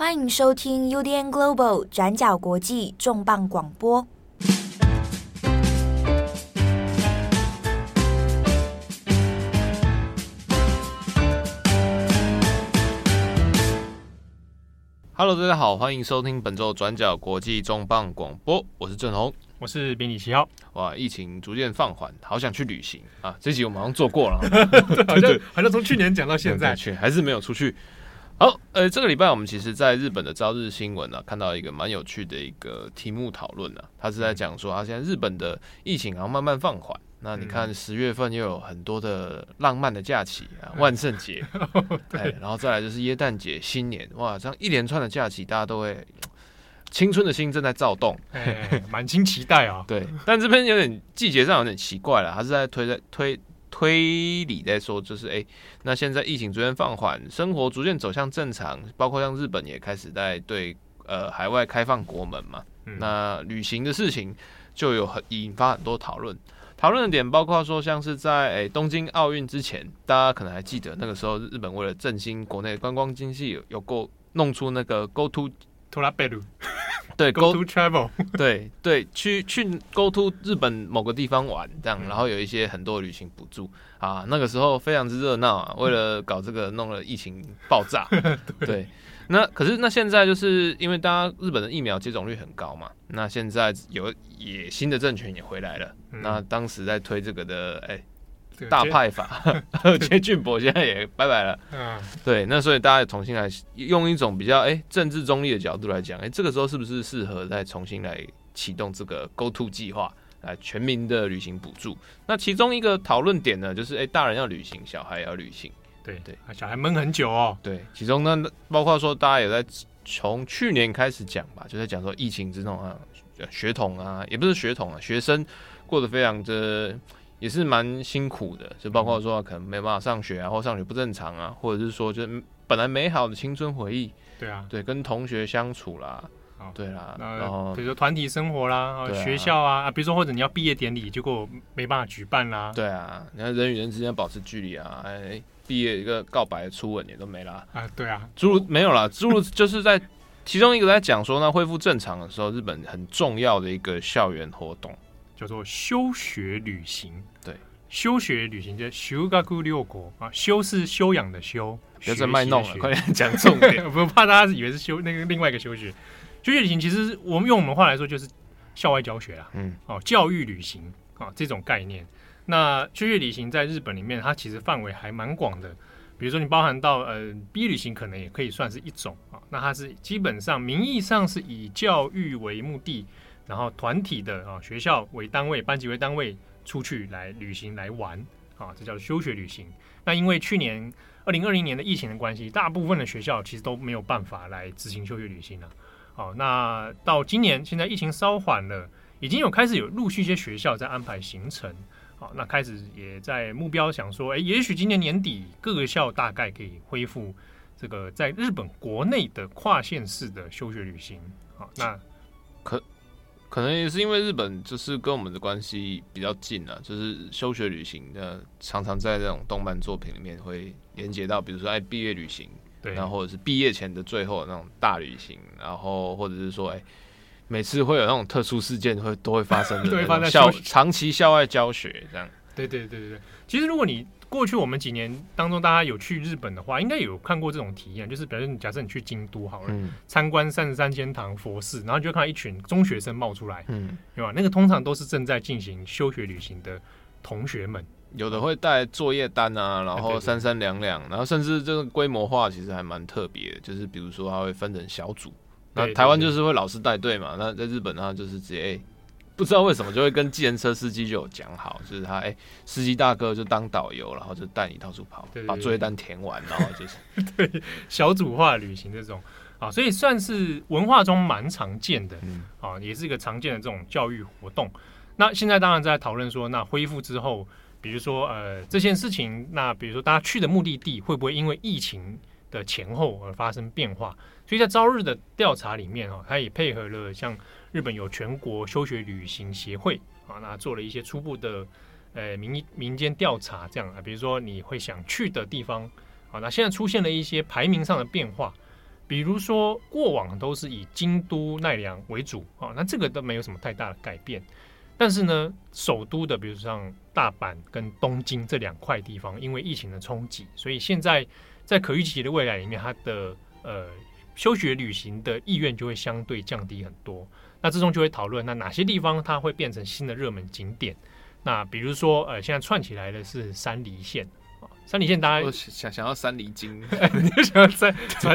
欢迎收听 UDN Global 转角国际重磅广播。Hello， 大家好，欢迎收听本周转角国际重磅广播，我是郑宏，我是编辑七号。哇，疫情逐渐放缓，好想去旅行啊！这集我们好像做过了，好像从去年讲到现在，还是没有出去。好，这个礼拜我们其实在日本的朝日新闻啊，看到一个蛮有趣的一个题目讨论啊，他是在讲说，现在日本的疫情好像慢慢放缓。那你看10月份又有很多的浪漫的假期啊，万圣节，然后再来就是耶诞节、新年，哇，这样一连串的假期，大家都会青春的心正在躁动，满心期待啊。对，但这边有点季节上有点奇怪了，他是在推理在说，就是那现在疫情逐渐放缓，生活逐渐走向正常，包括像日本也开始在对海外开放国门嘛，那旅行的事情就有引发很多讨论。讨论的点包括说，像是在东京奥运之前，大家可能还记得那个时候，日本为了振兴国内观光经济，有弄出那个 Go To Travel， 对 Go To Travel， 对，去 Go To 日本某个地方玩这样，然后有一些很多旅行补助啊，那个时候非常之热闹啊，为了搞这个弄了疫情爆炸，对。可是现在就是因为大家日本的疫苗接种率很高嘛，那现在也新的政权也回来了，那当时在推这个的大派法，接俊博现在也拜拜了，对，那所以大家也重新来用一种比较政治中立的角度来讲，这个时候是不是适合再重新来启动这个 Go To 计划，来全民的旅行补助？那其中一个讨论点呢，就是大人要旅行，小孩也要旅行。对，小孩闷很久哦。对，其中呢，包括说大家也在从去年开始讲吧，就在讲说疫情之中啊，学童啊，也不是学童啊，学生过得非常的也是蛮辛苦的，就包括说可能没办法上学啊，或上学不正常啊，或者是说就是本来美好的青春回忆，对啊，对，跟同学相处啦。对啦，然后比如说团体生活啦，学校啊，比如说或者你要毕业典礼，结果没办法举办啦。对啊，你看人与人之间保持距离啊，毕业一个告白的初吻也都没啦。啊，对啊，没有啦，诸如就是在其中一个在讲说呢，恢复正常的时候，日本很重要的一个校园活动叫做休学旅行。对，休学旅行叫修学旅行啊，修是修养的修，不要再卖弄了，快点讲重点，我怕大家以为是修那个另外一个休学。休学旅行其实我们用我们话来说就是校外教学啦，教育旅行啊这种概念。那休学旅行在日本里面，它其实范围还蛮广的。比如说你包含到毕业旅行，可能也可以算是一种啊。那它是基本上名义上是以教育为目的，然后团体的啊学校为单位、班级为单位出去来旅行来玩啊，这叫休学旅行。那因为去年2020年的疫情的关系，大部分的学校其实都没有办法来执行休学旅行了。那到今年，现在疫情稍缓了，已经开始有陆续一些学校在安排行程。那开始也在目标想说，也许今年年底各个校大概可以恢复这个在日本国内的跨县市的休学旅行。那可能也是因为日本就是跟我们的关系比较近啊，就是休学旅行的常常在这种动漫作品里面会连接到，比如说毕业旅行。对，然后或者是毕业前的最后的那种大旅行，然后或者是说，每次会有那种特殊事件都会发生的那种长期校外教学这样。对，其实如果你过去我们几年当中，大家有去日本的话，应该有看过这种体验，就是比如说假设你去京都好了，参观33间堂佛寺，然后就会看到一群中学生冒出来，对吧？那个通常都是正在进行休学旅行的同学们。有的会带作业单啊，然后三三两两，然后甚至这个规模化其实还蛮特别的，就是比如说它会分成小组，那台湾就是会老师带队嘛，那在日本它就是直接不知道为什么就会跟计程车司机就有讲好，就是他司机大哥就当导游，然后就带你到处跑，把作业单填完，然后就是对小组化旅行这种啊，所以算是文化中蛮常见的啊，也是一个常见的这种教育活动。那现在当然在讨论说，那恢复之后。比如说这件事情，那比如说大家去的目的地会不会因为疫情的前后而发生变化？所以在朝日的调查里面它也配合了像日本有全国休学旅行协会那做了一些初步的民间调查，这样比如说你会想去的地方那现在出现了一些排名上的变化，比如说过往都是以京都奈良为主，那这个都没有什么太大的改变。但是呢，首都的比如像大阪跟东京这两块地方，因为疫情的冲击，所以现在在可预期的未来里面，它的休学旅行的意愿就会相对降低很多。那之中就会讨论，那哪些地方它会变成新的热门景点？那比如说现在串起来的是山梨县。山梨县大家我想要山梨精你就想要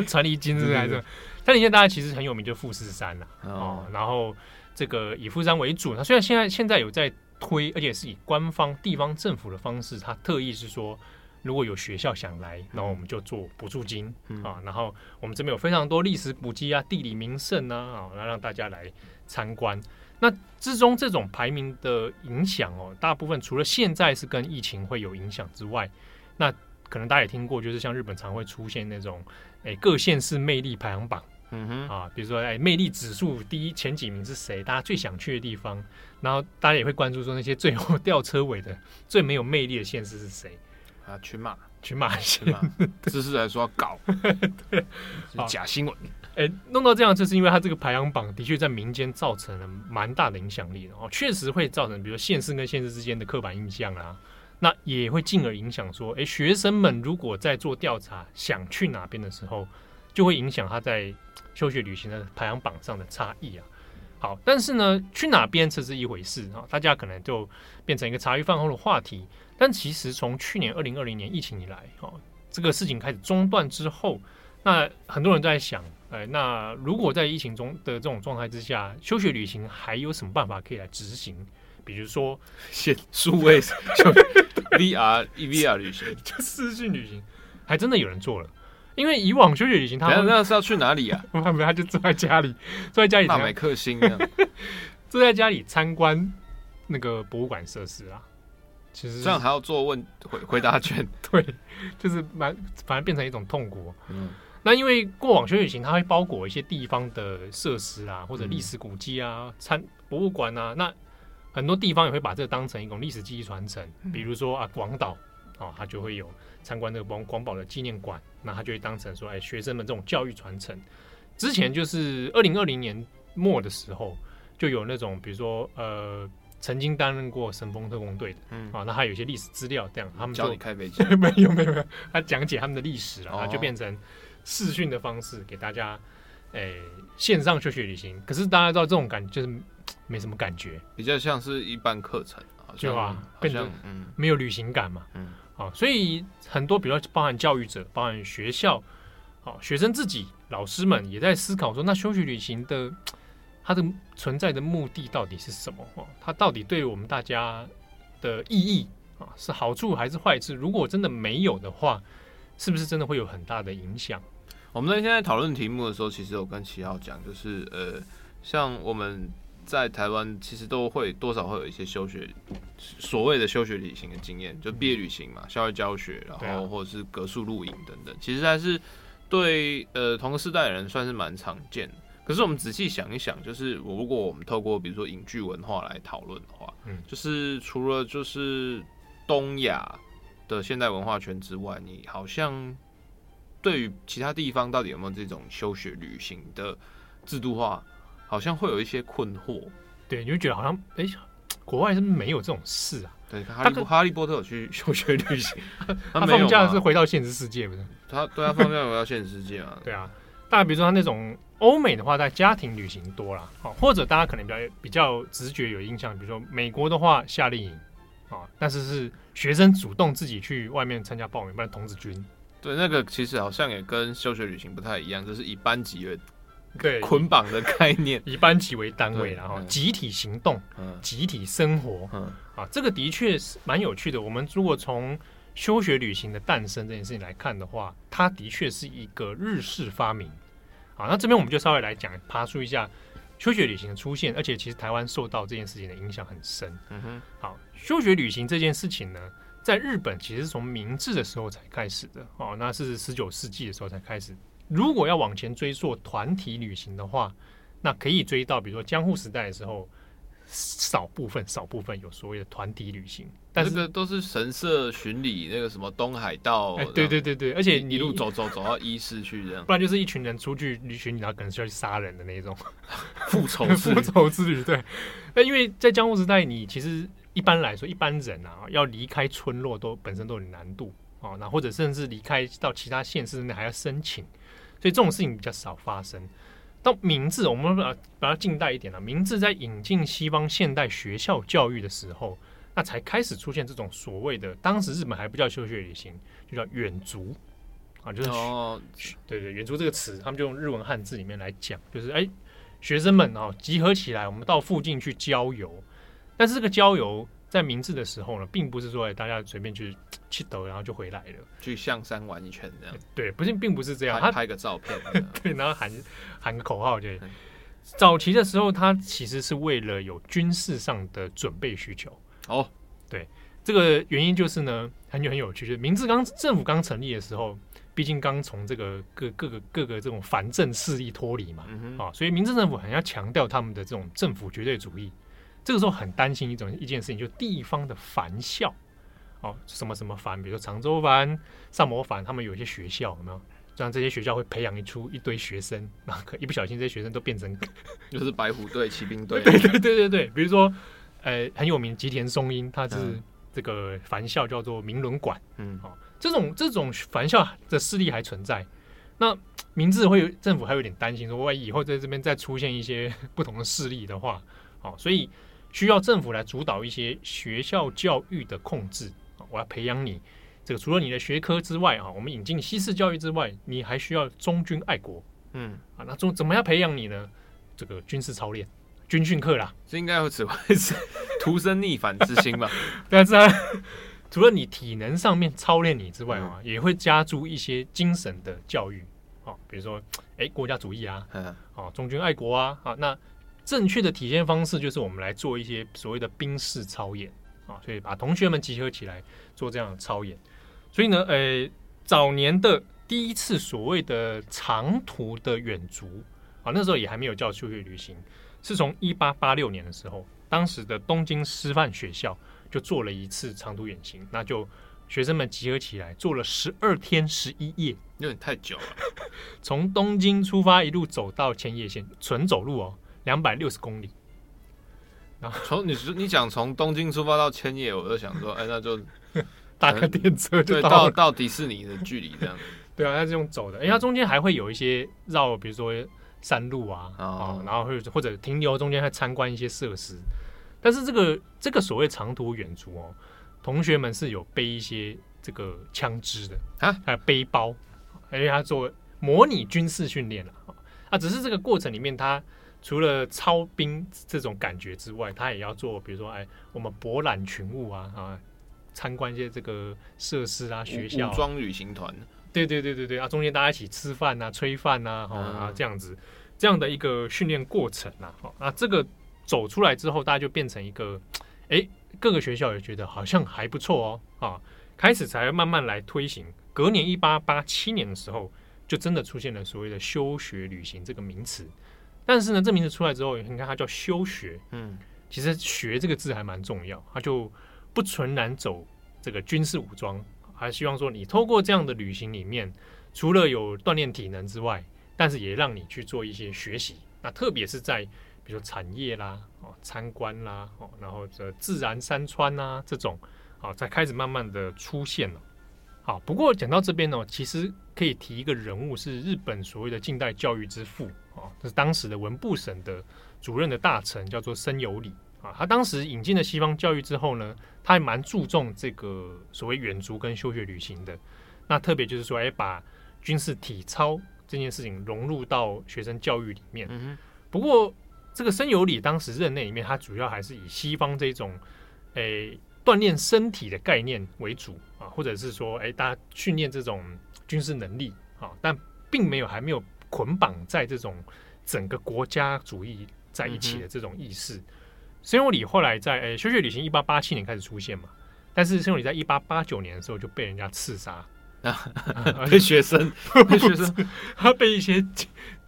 传梨精是不是？对对对，山梨县大家其实很有名，就是富士山啦、啊哦、然后这个以富士山为主，那虽然现在有在推，而且是以官方地方政府的方式，他特意是说如果有学校想来，然后我们就做补助金、啊、然后我们这边有非常多历史古迹啊、地理名胜 啊让大家来参观。那之中这种排名的影响哦，大部分除了现在是跟疫情会有影响之外，那可能大家也听过，就是像日本常会出现那种各县市魅力排行榜，比如说魅力指数第一前几名是谁，大家最想去的地方，然后大家也会关注说那些最后吊车尾的、最没有魅力的县市是谁啊？群马县，知识来说要搞对，假新闻。弄到这样，就是因为它这个排行榜的确在民间造成了蛮大的影响力，然后确实会造成，比如县市跟县市之间的刻板印象啊。那也会进而影响说，学生们如果在做调查想去哪边的时候，就会影响他在休学旅行的排行榜上的差异啊。好，但是呢，去哪边这是一回事啊，大家可能就变成一个茶余饭后的话题。但其实从去年2020年疫情以来，这个事情开始中断之后，那很多人都在想，那如果在疫情中的这种状态之下，休学旅行还有什么办法可以来执行？比如说，数位VR 旅行，就视讯旅行，还真的有人做了。因为以往休学旅行，他们那是要去哪里啊？他就坐在家里，大买克星啊，坐在家里参观那个博物馆设施啊。其实这样还要做回答卷，对，就是反正变成一种痛苦。嗯，那因为过往休学旅行，它会包裹一些地方的设施啊，或者历史古迹啊、博物馆啊，那很多地方也会把这当成一种历史记忆传承，比如说广岛啊，它就会有参观这个广岛的纪念馆，那它就会当成说，学生们这种教育传承。之前就是2020年末的时候，就有那种比如说曾经担任过神风特工队的、啊，那他有一些历史资料，这样他们教你开飞机，没有，他讲解他们的历史了，然后就变成视讯的方式给大家，线上休学旅行。可是大家知道这种感觉就是没什么感觉，比较像是一般课程，对吧？变得没有旅行感嘛。嗯，好，所以很多，比如包含教育者、包含学校、好学生自己、老师们也在思考说，那休学旅行的它的存在的目的到底是什么？它到底对我们大家的意义啊，是好处还是坏处？如果真的没有的话，是不是真的会有很大的影响？我们在现在讨论题目的时候，其实有跟齐浩讲，就是像我们在台湾其实都会多少会有一些休学，所谓的休学旅行的经验，就毕业旅行嘛、校外教学，然后或者是隔宿露营等等，其实还是对同个世代的人算是蛮常见的。可是我们仔细想一想，就是如果我们透过比如说影剧文化来讨论的话，就是除了就是东亚的现代文化圈之外，你好像对于其他地方到底有没有这种休学旅行的制度化，好像会有一些困惑。对，你就觉得好像国外是不是没有这种事啊？对，哈利波特有去休学旅行，他放假是回到现实世界，不是？他放假回到现实世界啊。对啊，大家比如说他那种欧美的话，在家庭旅行多啦，或者大家可能比较直觉有印象，比如说美国的话夏令营啊，但是是学生主动自己去外面参加报名，不然童子军。对，那个其实好像也跟休学旅行不太一样，就是以班级为对捆绑的概念，以班级为单位，然后集体行动、集体生活、这个的确是蛮有趣的。我们如果从休学旅行的诞生这件事情来看的话，它的确是一个日式发明。好，那这边我们就稍微来讲爬梳一下休学旅行的出现，而且其实台湾受到这件事情的影响很深。好，休学旅行这件事情呢，在日本其实是从明治的时候才开始的，那是19世纪的时候才开始。如果要往前追溯团体旅行的话，那可以追到比如说江户时代的时候，少部分有所谓的团体旅行，但是这个都是神社巡礼，那个什么东海道，对，而且你一路走到伊势去这样，不然就是一群人出去旅行，然后可能需要去杀人的那种复仇之旅，对。那因为在江户时代，你其实一般来说一般人啊要离开村落都本身都有难度哦，那或者甚至离开到其他县市还要申请，所以这种事情比较少发生。到明治，我们把它近代一点了。明治在引进西方现代学校教育的时候，那才开始出现这种所谓的，当时日本还不叫休学旅行，就叫远足啊，就是对，远足这个词，他们就用日文汉字里面来讲，就是学生们啊集合起来，我们到附近去郊游。但是这个郊游在明治的时候呢，并不是说大家随便去斗，然后就回来了，去象山玩一圈这样。对，不是，并不是这样。他拍个照片，对，然后喊个口号。对，早期的时候，他其实是为了有军事上的准备需求。哦，对，这个原因就是呢，很有趣，就是明治政府刚成立的时候，毕竟刚从这个各个这种反政势力脱离嘛，所以明治政府很要强调他们的这种政府绝对主义。这个时候很担心一件事情，就是地方的藩校。什么什么藩，比如说长州藩、上摩藩，他们有一些学校，有没有？像这些学校会培养出一堆学生，然后一不小心这些学生都变成就是白虎队、骑兵队。对，比如说，很有名吉田松阴，他是这个藩校叫做明伦馆，这种藩校的势力还存在。那明治政府还有点担心，说万一以后在这边再出现一些不同的势力的话，所以需要政府来主导一些学校教育的控制。我要培养你，这个除了你的学科之外，我们引进西式教育之外，你还需要忠君爱国。那怎么样培养你呢？这个军事操练、军训课啦，这应该有只会是徒生逆反之心吧？对啊，除了你体能上面操练你之外，也会加注一些精神的教育，比如说，国家主义啊，忠君爱国啊，那正确的体现方式就是我们来做一些所谓的兵士操演。所以把同学们集合起来做这样的操演，所以呢，早年的第一次所谓的长途的远足那时候也还没有叫休学旅行，是从1886年的时候，当时的东京师范学校就做了一次长途远行，那就学生们集合起来做了12天11夜，有点太久了，从东京出发一路走到千叶县，纯走路260公里。你讲从东京出发到千叶，我就想说，那就搭个电车就到迪士尼的距离这样。对啊，它是用走的，它中间还会有一些绕，比如说山路啊，然后或者停留中间还参观一些设施。但是这个所谓长途远足同学们是有背一些这个枪支的啊，还有背包，因为他做模拟军事训练了啊。只是这个过程里面他除了操兵这种感觉之外，他也要做，比如说，我们博览群物啊，参观一些这个设施啊、学校、武装旅行团，对啊，中间大家一起吃饭啊、炊饭啊，这样子，这样的一个训练过程啊，这个走出来之后，大家就变成一个，各个学校也觉得好像还不错开始才慢慢来推行。隔年1887年的时候，就真的出现了所谓的休学旅行这个名词。但是呢，这名字出来之后，你看它叫休学，其实学这个字还蛮重要，它就不纯然走这个军事武装，还希望说你透过这样的旅行里面，除了有锻炼体能之外，但是也让你去做一些学习，那特别是在比如说产业啦、参观啦、然后自然山川啊这种才开始慢慢的出现了。好，不过讲到这边其实可以提一个人物，是日本所谓的近代教育之父这是当时的文部省的主任的大臣，叫做森有礼他当时引进了西方教育之后呢，他还蛮注重这个所谓远足跟休学旅行的。那特别就是说，把军事体操这件事情融入到学生教育里面。不过这个森有礼当时任内里面，他主要还是以西方这种锻炼身体的概念为主或者是说大家训练这种军事能力但并没有还没有捆绑在这种整个国家主义在一起的这种意识。森有礼后来在休学旅行1887年开始出现嘛，但是森有礼在1889年的时候就被人家刺杀被学生他被一些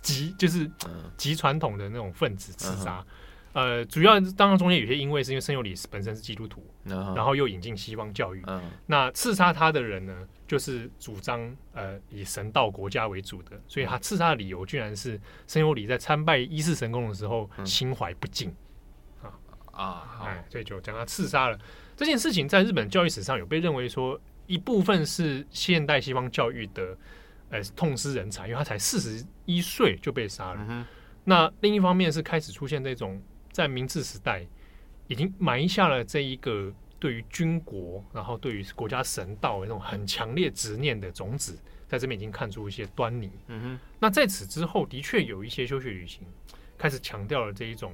极传统的那种分子刺杀主要当然中间有些因为是因为圣尤里本身是基督徒，然后又引进西方教育，那刺杀他的人呢，就是主张以神道国家为主的，所以他刺杀的理由居然是圣尤里在参拜伊斯神宫的时候心怀不敬所以就将他刺杀了。这件事情在日本教育史上有被认为说一部分是现代西方教育的痛失人才，因为他才41岁就被杀了。那另一方面是开始出现这种在明治时代已经埋下了这一个对于军国然后对于国家神道那种很强烈执念的种子，在这边已经看出一些端倪。那在此之后的确有一些休学旅行开始强调了这一种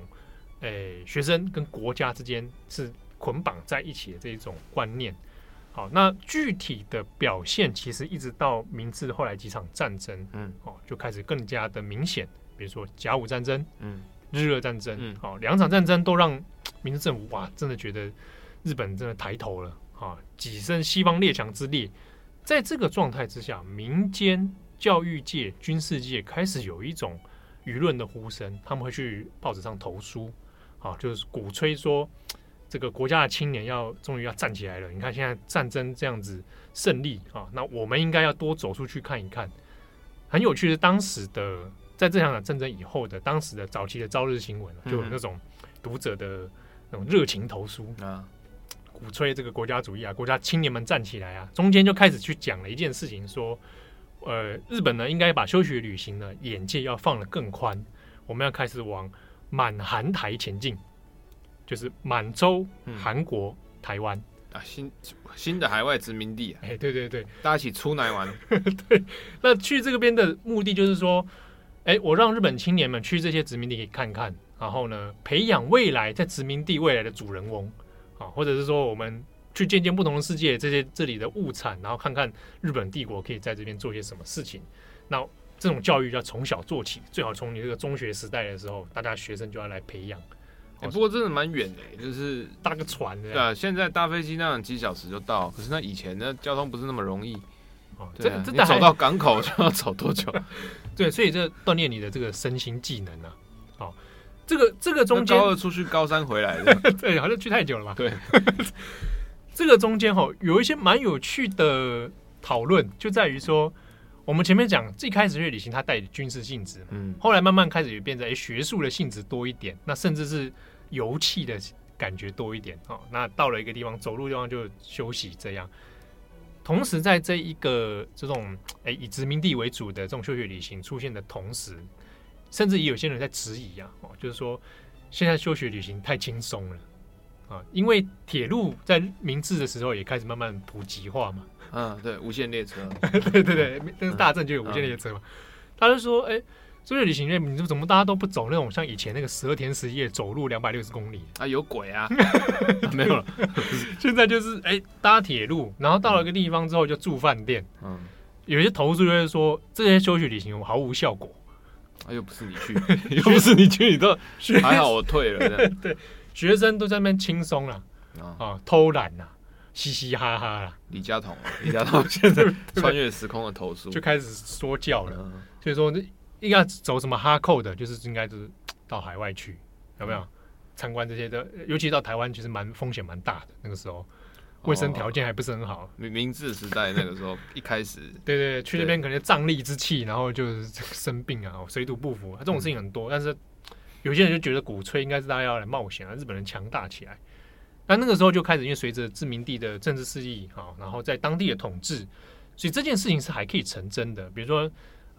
学生跟国家之间是捆绑在一起的这一种观念。好，那具体的表现其实一直到明治后来几场战争就开始更加的明显，比如说甲午战争日俄战争两场战争都让明治政府哇，真的觉得日本真的抬头了跻身西方列强之列。在这个状态之下，民间教育界军事界开始有一种舆论的呼声，他们会去报纸上投书就是鼓吹说这个国家的青年终于要站起来了，你看现在战争这样子胜利那我们应该要多走出去看一看。很有趣的是当时的在这场战争以后的当时的早期的朝日新闻，就有那种读者的那种热情投书鼓吹这个国家主义国家青年们站起来中间就开始去讲了一件事情说日本呢应该把休学旅行呢眼界要放得更宽，我们要开始往满韩台前进，就是满洲、韩国、台湾新的海外殖民地对，大家一起出来玩对，那去这边的目的就是说我让日本青年们去这些殖民地可以看看，然后呢，培养未来在殖民地未来的主人翁或者是说我们去见见不同的世界，这里的物产，然后看看日本帝国可以在这边做些什么事情。那这种教育要从小做起，最好从你这个中学时代的时候，大家学生就要来培养。不过真的蛮远的，就是搭个船的。对啊，现在搭飞机那样几小时就到，可是那以前呢，交通不是那么容易。你走到港口就要走多久对，所以这锻炼你的这个身心技能这个中间高二出去高三回来的对，好像去太久了吧对这个中间有一些蛮有趣的讨论，就在于说我们前面讲一开始学旅行它带军事性质后来慢慢开始也变成学术的性质多一点，那甚至是游憩的感觉多一点那到了一个地方走路地方就休息这样。同时在这一个这种以殖民地为主的这种休学旅行出现的同时，甚至也有些人在质疑就是说现在休学旅行太轻松了因为铁路在明治的时候也开始慢慢普及化嘛对，无限列车对，但是大正就有无限列车嘛他就说休学旅行你怎么大家都不走那种像以前那个12天11夜走路260公里有鬼没有了现在就是搭铁路，然后到了一个地方之后就住饭店有些投诉就是说这些休学旅行毫无效果又不是你去你都还好我退了这样对，学生都在那边轻松啦偷懒啦嘻嘻哈哈啦，李家同现在穿越时空的投诉就开始说教了所以说应该走什么哈扣的，就是应该就是到海外去，有没有参观这些的？尤其到台湾，其实风险蛮大的。那个时候，卫生条件还不是很好。明治时代那个时候一开始，对，去那边可能瘴疠之气，然后就是生病水土不服，这种事情很多。但是有些人就觉得鼓吹应该是大家要来冒险日本人强大起来。那个时候就开始，因为随着殖民地的政治势力然后在当地的统治，所以这件事情是还可以成真的。比如说。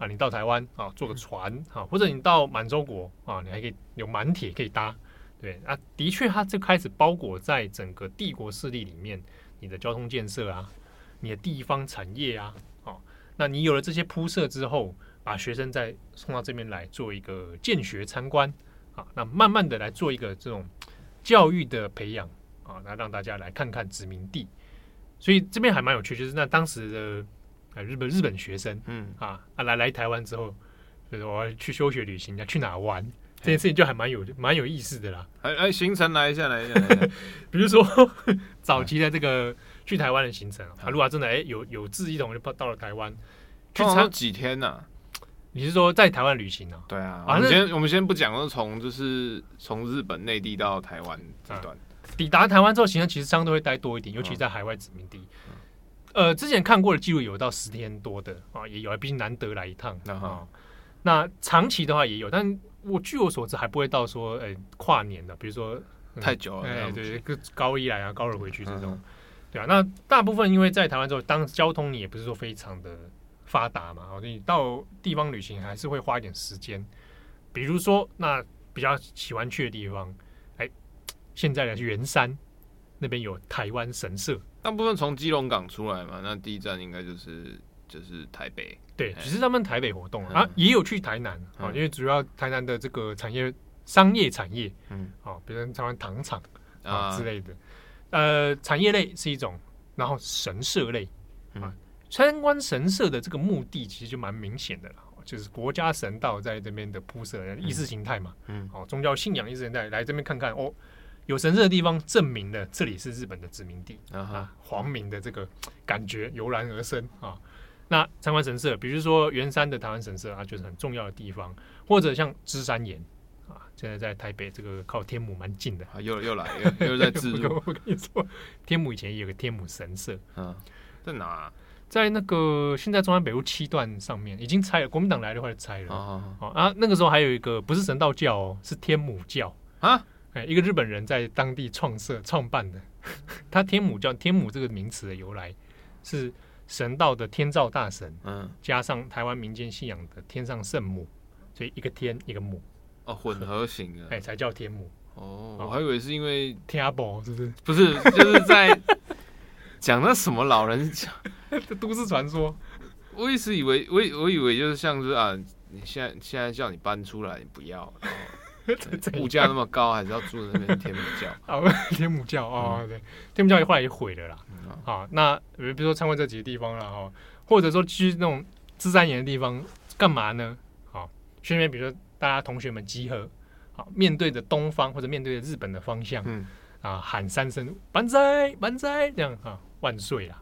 你到台湾坐个船或者你到满洲国你还可以有满铁可以搭，对的确它就开始包裹在整个帝国势力里面，你的交通建设你的地方产业那你有了这些铺设之后，把学生再送到这边来做一个见学参观那慢慢的来做一个这种教育的培养那让大家来看看殖民地。所以这边还蛮有趣，就是那当时的日本学生来台湾之后，就是我要去休学旅行，要去哪玩这件事情就还蛮有意思的啦。行程来一下比如说早期的这个去台湾的行程如果真的有志一同就到了台湾去，通常几天你是说在台湾旅行啊？对啊，我们先不讲，就是从日本内地到台湾这段，抵达台湾之后，行程其实相对会待多一点，尤其是在海外殖民地。之前看过的记录有到10天多的啊，也有，毕竟难得来一趟啊。那长期的话也有，但据我所知还不会到说，跨年的，比如说太久了，对，高一来啊，高二回去这种，对啊。那大部分因为在台湾之后，当交通你也不是说非常的发达嘛，所以到地方旅行还是会花一点时间。比如说，那比较喜欢去的地方，现在的圆山那边有台湾神社，大部分从基隆港出来嘛，那第一站应该就是台北。对，只是他们台北活动啊，也有去台南啊，因为主要台南的这个商业产业，比如台湾糖厂啊之类的，产业类是一种，然后神社类啊，参观神社的这个目的其实就蛮明显的啦，就是国家神道在这边的铺设，意识形态嘛，宗教信仰意识形态来这边看看哦。有神社的地方证明了这里是日本的殖民地啊，皇民的这个感觉油然而生啊。那参观神社，比如说圆山的台湾神社啊，就是很重要的地方，或者像芝山岩啊，现在在台北这个靠天母蛮近的，啊、又在自入。我跟你说，天母以前也有个天母神社，在哪、啊？在那个现在中山北路7段上面已经拆了，国民党来的话就拆了啊。那个时候还有一个不是神道教哦，是天母教啊。一个日本人在当地创办的，他天母教，天母这个名词的由来是神道的天照大神，加上台湾民间信仰的天上圣母，所以一个天一个母，哦，混合型的，才叫天母。哦，我还以为是因为天阿宝，是不是？不是，就是在讲那什么老人讲都市传说。我一直以为，我以为就是像是啊，你现在叫你搬出来，你不要。物价那么高，还是要住在那边天母教天母教对，天母教后来也毁了啦。那比如说参观这几个地方啦，或者说去那种芝山岩的地方干嘛呢？去那边，比如说大家同学们集合，面对着东方或者面对着日本的方向，喊3声万歳万歳，这样万岁啦。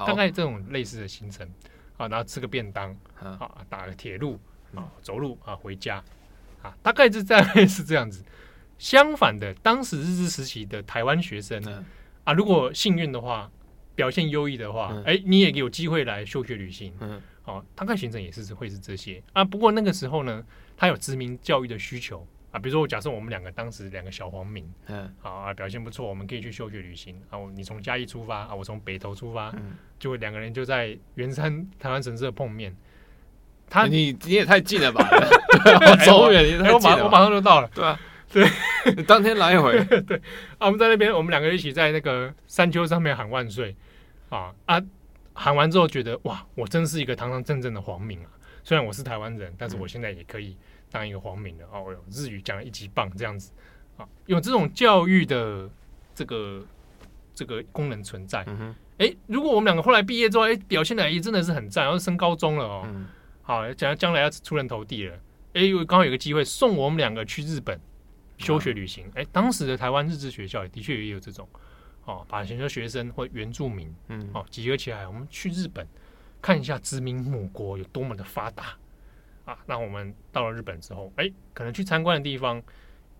大概这种类似的行程啊，然后吃个便当啊，打个铁路啊，走路啊回家。大概是这样子。相反的，当时日治时期的台湾学生啊，如果幸运的话，表现优异的话，你也有机会来休学旅行。大概行程也是会是这些啊。不过那个时候呢，他有殖民教育的需求啊。比如说，我假设我们当时两个小皇民，表现不错，我们可以去休学旅行啊。你从嘉义出发啊，我从北投出发，就两个人就在圆山台湾神社碰面。你也太近了吧？我走远，你太近了，我马上就到了。对啊，对，当天来回。对啊，我们在那边，我们两个一起在那个山丘上面喊万岁啊！喊完之后觉得哇，我真是一个堂堂正正的皇民啊！虽然我是台湾人，但是我现在也可以当一个皇民了哦。日语讲了1级棒这样子啊，有这种教育的这个功能存在。如果我们两个后来毕业之后，表现的真的是很赞，然后升高中了哦。好，将来要出人头地了。刚好有个机会送我们两个去日本休学旅行。当时的台湾日治学校也的确也有这种，把学生或原住民，集合起来，我们去日本看一下殖民母国有多么的发达啊！那我们到了日本之后，可能去参观的地方，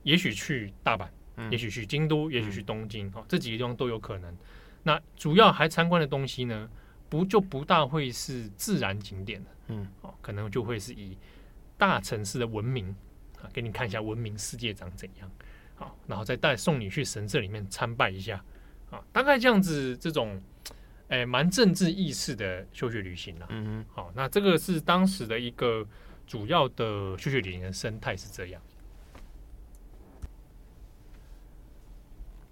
也许去大阪，也许去京都，也许去东京，这几个地方都有可能。那主要还参观的东西呢？不大会是自然景点的，可能就会是以大城市的文明给你看一下文明世界长怎样，然后再送你去神社里面参拜一下，大概这样子，这种蛮政治意识的休学旅行啦。那这个是当时的一个主要的休学旅行的生态是这样。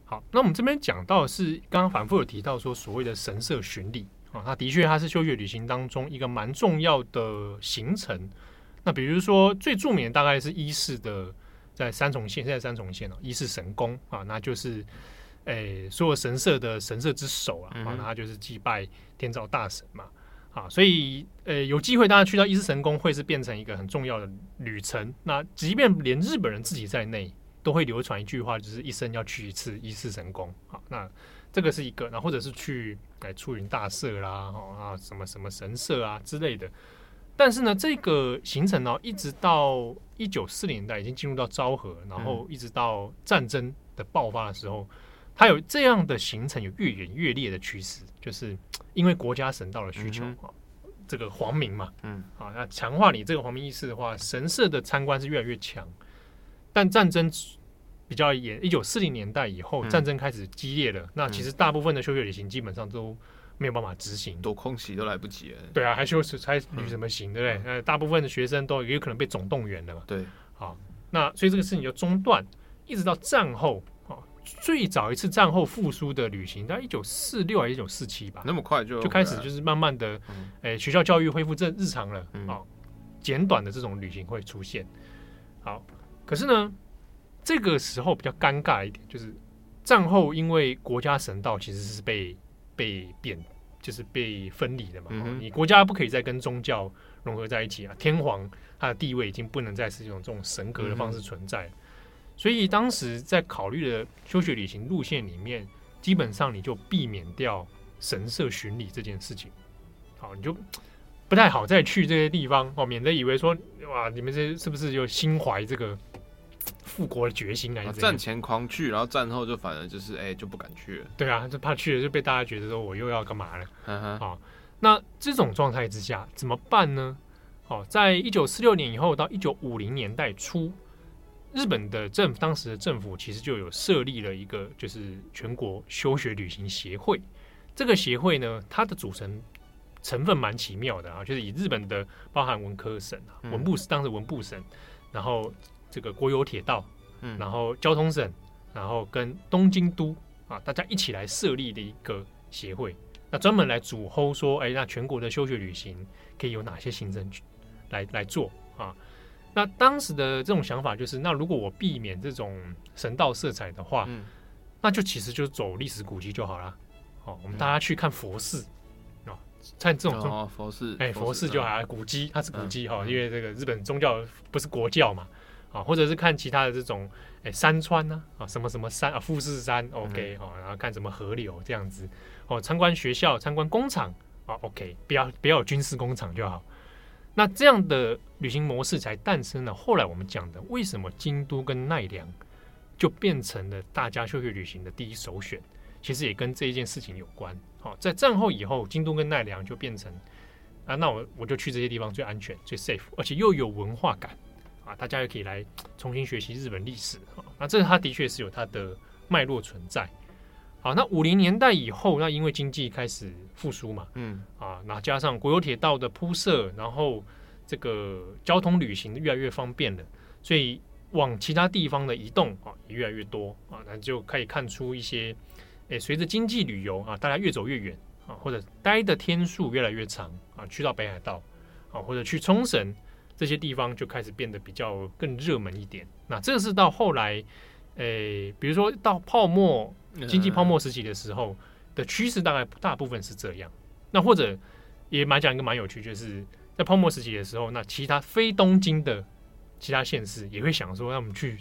好，那我们这边讲到的是刚刚反复有提到说所谓的神社巡礼。那的确它是休学旅行当中一个蛮重要的行程。那比如说最著名的大概是伊势的在三重县，现在三重县伊势神宫那就是所有神社的神社之首那它就是祭拜天照大神嘛。所以有机会大家去到伊势神宫会是变成一个很重要的旅程。那即便连日本人自己在内都会流传一句话，就是一生要去一次伊势神宫。那这个是一个，或者是去出云大社啦，什么什么神社啊之类的。但是呢，这个行程呢，一直到1940年代已经进入到昭和，然后一直到战争的爆发的时候，它有这样的行程有越演越烈的趋势，就是因为国家神道的需求、这个皇民嘛，那强化你这个皇民意识的话，神社的参观是越来越强。但战争比较也1940年代以后，战争开始激烈了，那其实大部分的休学旅行基本上都没有办法执行，躲空袭都来不及了。对啊，还休还旅什么行，对不对？大部分的学生都也有可能被总动员了嘛。对，好，那所以这个事情就中断，一直到战后，最早一次战后复苏的旅行，大概1946还是1947吧，那么快就开始就是慢慢的，学校教育恢复正日常了，简短的这种旅行会出现。好，可是呢，这个时候比较尴尬一点，就是战后因为国家神道其实是被分离的嘛，你国家不可以再跟宗教融合在一起啊，天皇他的地位已经不能再是用这种神格的方式存在了，所以当时在考虑的休学旅行路线里面，基本上你就避免掉神社巡礼这件事情，好，你就不太好再去这些地方哦，免得以为说哇，你们这是不是有心怀这个复国的决心来着？战前狂去，然后战后就反而就是就不敢去了。对啊，就怕去了就被大家觉得说我又要干嘛了。那这种状态之下怎么办呢？在1946年以后到1950年代初，日本的政府当时的政府其实就有设立了一个就是全国休学旅行协会。这个协会呢，它的组成成分蛮奇妙的啊，就是以日本的包含文科省、当时文部省，然后这个国有铁道，然后交通省，然后跟东京都大家一起来设立的一个协会，那专门来主吼说，那全国的休学旅行可以有哪些行程来做啊？那当时的这种想法就是，那如果我避免这种神道色彩的话，那就其实就走历史古迹就好了。我们大家去看佛寺啊，看这种佛寺就好了，古迹它是古迹哈，因为这个日本宗教不是国教嘛。或者是看其他的这种山川什么什么山富士山 OK， 然后看什么河流这样子，参观学校参观工厂 OK， 不要有军事工厂就好。那这样的旅行模式才诞生了后来我们讲的为什么京都跟奈良就变成了大家休学旅行的第一首选，其实也跟这一件事情有关。在战后以后，京都跟奈良就变成那我就去这些地方最安全最 safe， 而且又有文化感大家也可以来重新学习日本历史那这它的确是有它的脉络存在。好，那50年代以后，那因为经济开始复苏嘛，那加上国有铁道的铺设，然后这个交通旅行越来越方便了，所以往其他地方的移动也越来越多那就可以看出一些，随着经济旅游大家越走越远或者待的天数越来越长去到北海道或者去冲绳。这些地方就开始变得比较更热门一点。那这是到后来，比如说到经济泡沫时期的时候的趋势，大概大部分是这样。那或者也讲一个蛮有趣，就是在泡沫时期的时候，那其他非东京的其他县市也会想说，让我们去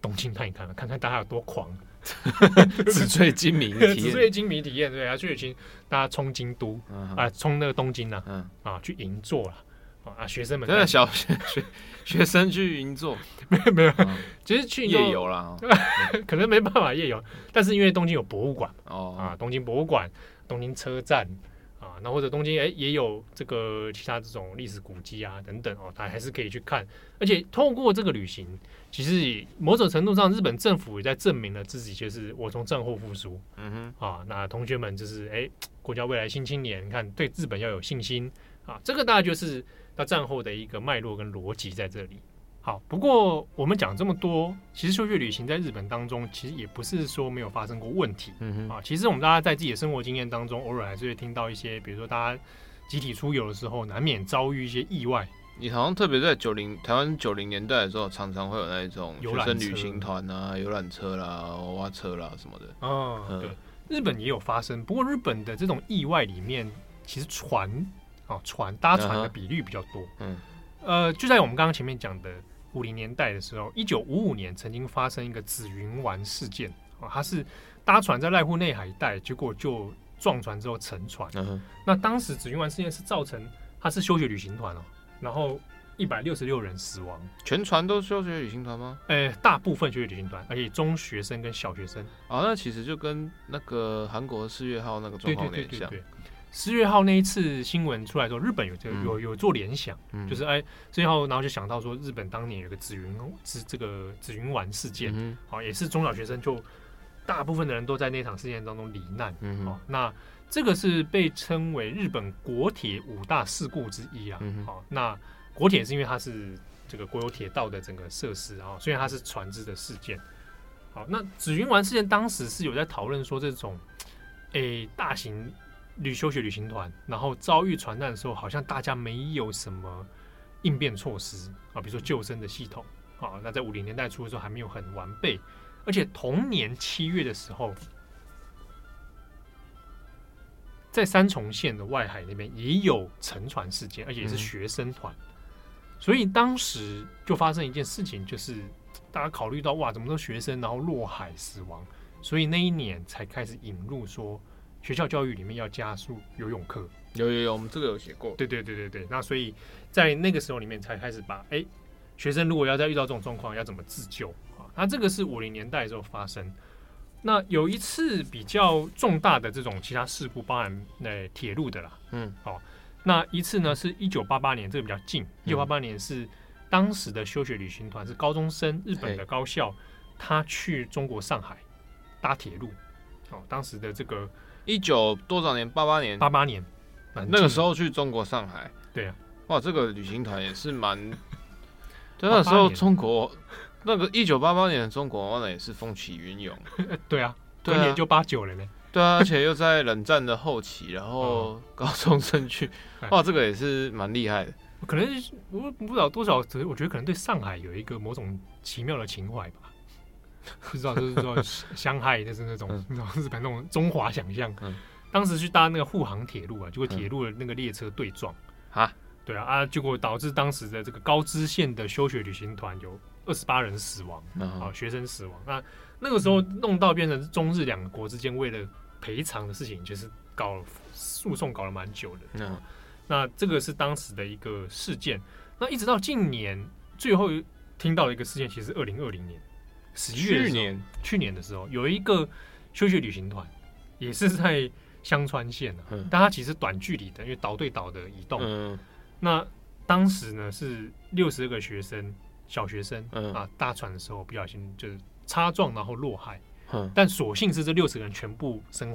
东京看一看，看看大家有多狂，纸醉金迷体验对啊，去旅行大家冲京都冲那个东京去银座啦。学生们真的小学生去银座没有其实去夜游啦可能没办法夜游，但是因为东京有博物馆东京博物馆、东京车站那或者东京也有这个其他这种历史古迹等等它还是可以去看。而且透过这个旅行，其实某种程度上日本政府也在证明了自己，就是我从战后复苏那同学们就是国家未来新青年，你看对日本要有信心这个大概就是到战后的一个脉络跟逻辑在这里。好，不过我们讲这么多，其实休学旅行在日本当中其实也不是说没有发生过问题其实我们大家在自己的生活经验当中，偶尔还是会听到一些，比如说大家集体出游的时候难免遭遇一些意外。你好像特别在台湾90年代的时候，常常会有那一种学生旅行团游览车啦、挖车啦什么的对，日本也有发生。不过日本的这种意外里面，其实搭船的比率比较多就在我们刚刚前面讲的50年代的时候，1955年曾经发生一个紫云丸事件它是搭船在濑户内海一带，结果就撞船之后沉船那当时紫云丸事件是造成它是休学旅行团然后166人死亡。全船都是休学旅行团吗？大部分休学旅行团，而且中学生跟小学生。哦，那其实就跟那个韩国4月号那个状况有点像。对对对对对，4月号那一次新闻出来之后，日本 有做联想，就是4月号，然后就想到说日本当年有个紫云丸事件，也是中小学生就大部分的人都在那场事件当中罹难，那这个是被称为日本国铁5大事故之一啊。那国铁是因为它是这个国有铁道的整个设施啊，所以它是船只的事件。好，那紫云丸事件当时是有在讨论说这种大型休学旅行团，然后遭遇船难的时候，好像大家没有什么应变措施啊，比如说救生的系统啊，那在50年代初的时候还没有很完备，而且同年7月的时候，在三重县的外海那边也有沉船事件，而且也是学生团，所以当时就发生一件事情，就是大家考虑到哇，怎么都学生，然后落海死亡，所以那一年才开始引入说，学校教育里面要加速游泳课，有，我们这个有写过。对，那所以在那个时候里面才开始把学生如果要再遇到这种状况要怎么自救啊？那这个是50年代的时候发生。那有一次比较重大的这种其他事故，包含铁路的啦，那一次呢是1988年，这个比较近，1988年是当时的休学旅行团是高中生，日本的高校，他去中国上海搭铁路，当时的这个。19多少年？88年。88年，那个时候去中国上海。对啊，哇，这个旅行团也是蛮。对，那时候中国那个1988年的中国，那也是风起云涌。对啊，隔年就89了呢。对啊，而且又在冷战的后期，然后高中生去，哇，这个也是蛮厉害的。可能我不知道多少，我觉得可能对上海有一个某种奇妙的情怀吧。不知道，就是说香海就是那种日本那种中华想象。当时去搭那个沪杭铁路啊，结果铁路的那个列车对撞啊，对啊，结果导致当时的这个高知县的休学旅行团有28人死亡，学生死亡。那个时候弄到变成中日两国之间为了赔偿的事情，就是搞诉讼搞了蛮久的。那这个是当时的一个事件。那一直到近年最后听到的一个事件，其实是2020年。11月的时候，去年的时候有一个休学旅行团，也是在香川县但它其实短距离的，因为岛对岛的移动。那当时呢是62个学生，小学生搭船的时候不小心就是擦撞，然后落海。但所幸是这60个人全部生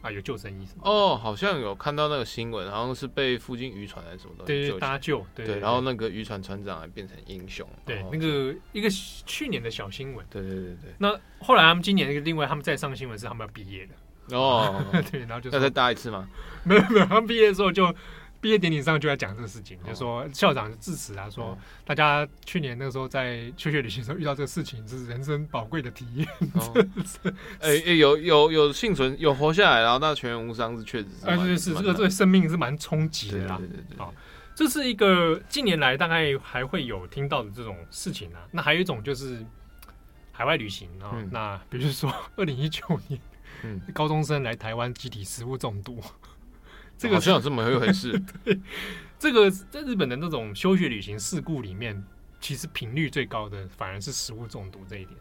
还有救生衣什么的。哦，好像有看到那个新闻，好像是被附近渔船还是什么东西救，搭救。对，然后那个渔船船长还变成英雄。对，那个一个去年的小新闻。对。那后来他们今年另外他们再上新闻是他们要毕业的。哦，对，然后就要再搭一次吗？没有，他们毕业的时候就毕业典礼上就要讲这个事情，就说校长致辞啊，说大家去年那个时候在休学旅行的时候遇到这个事情是人生宝贵的体验。有幸存，有活下来，然后那全员无伤是确实是。是这个对生命是蛮冲击的啦。对。好，这是一个近年来大概还会有听到的这种事情啊。那还有一种就是海外旅行啊，那比如说2019年，高中生来台湾集体食物中毒。这个好像有这么一回事。对，这个在日本的那种休学旅行事故里面，其实频率最高的反而是食物中毒这一点。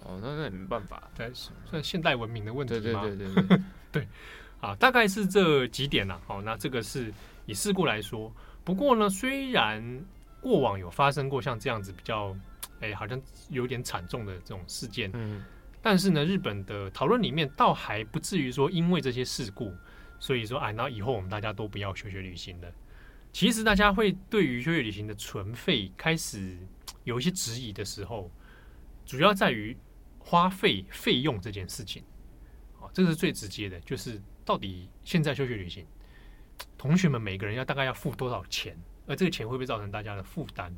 哦，那也没办法，算现代文明的问题嘛。对。对，啊，大概是这几点啦。好，那这个是以事故来说。不过呢，虽然过往有发生过像这样子比较，好像有点惨重的这种事件，但是呢，日本的讨论里面倒还不至于说因为这些事故。所以说，那以后我们大家都不要休学旅行了。其实大家会对于休学旅行的存废开始有一些质疑的时候，主要在于花费费用这件事情。这是最直接的，就是到底现在休学旅行，同学们每个人大概要付多少钱，而这个钱会不会造成大家的负担？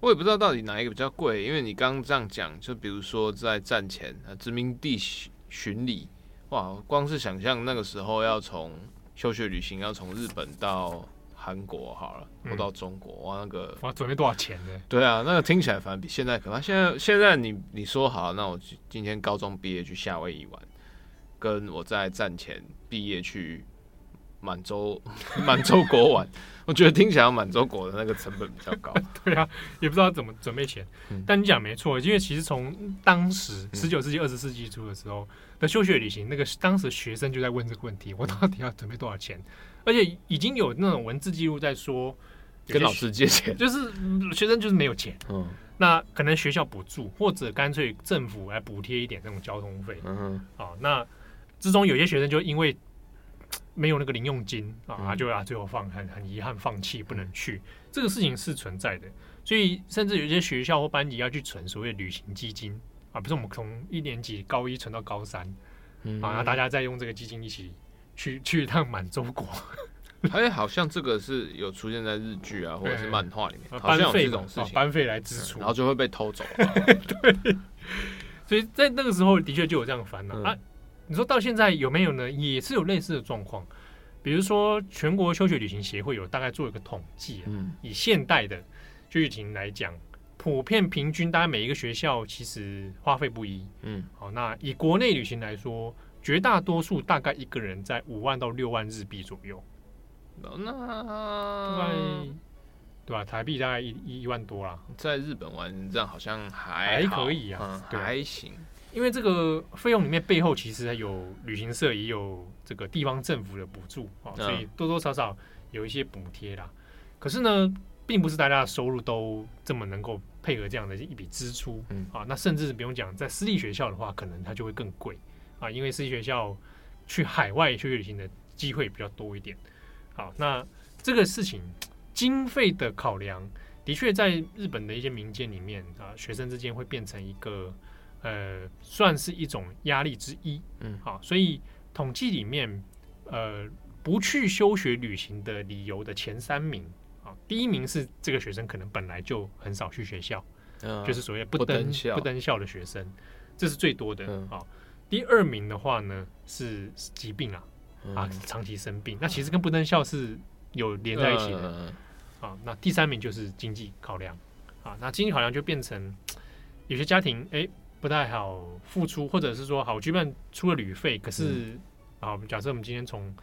我也不知道到底哪一个比较贵，因为你刚刚这样讲，就比如说在战前殖民地巡礼。哇，光是想象那个时候要从休学旅行要从日本到韩国好了，或到中国，哇，那个哇准备多少钱呢？对啊，那个听起来反正比现在可怕。现在你说好，那我今天高中毕业去夏威夷玩，跟我在战前毕业去满洲国玩，我觉得听起来满洲国的那个成本比较高。对啊，也不知道怎么准备钱。但你讲没错，因为其实从当时19世纪、20世纪初的时候的休学旅行，那个当时学生就在问这个问题：我到底要准备多少钱？而且已经有那种文字记录在说，跟老师借钱，就是学生就是没有钱。嗯，那可能学校补助，或者干脆政府来补贴一点这种交通费。嗯，啊，那之中有些学生就因为没有那个零用金啊，就最后很遗憾放弃不能去，这个事情是存在的。所以甚至有些学校或班级要去存所谓旅行基金啊，不是我们从1年级高1存到高3啊，大家再用这个基金一起去一趟满洲国。哎，好像这个是有出现在日剧啊，或者是漫画里面，好像有这种事情，班费来支出，然后就会被偷走。对，所以在那个时候的确就有这样的烦恼啊。你说到现在有没有呢？也是有类似的状况，比如说全国休学旅行协会有大概做一个统计以现代的休学旅行来讲，普遍平均大概每一个学校其实花费不一。好，那以国内旅行来说，绝大多数大概一个人在5万到6万日币左右，那对吧？台币大概1万多啦。在日本玩这样好像还好，还可以啊，还行。因为这个费用里面背后其实有旅行社也有这个地方政府的补助，所以多多少少有一些补贴啦。可是呢，并不是大家的收入都这么能够配合这样的一笔支出啊。那甚至不用讲，在私立学校的话，可能它就会更贵啊，因为私立学校去海外休学旅行的机会比较多一点。好，那这个事情经费的考量，的确在日本的一些民间里面啊，学生之间会变成一个。算是一种压力之一。所以统计里面不去休学旅行的理由的前3名啊，第一名是这个学生可能本来就很少去学校，就是所谓不登校的学生，这是最多的啊。第2名的话呢是疾病啊，长期生病，那其实跟不登校是有连在一起的啊。那第3名就是经济考量啊，那经济考量就变成有些家庭不太好付出，或者是说好，基本出了旅费，可是假设我们今天从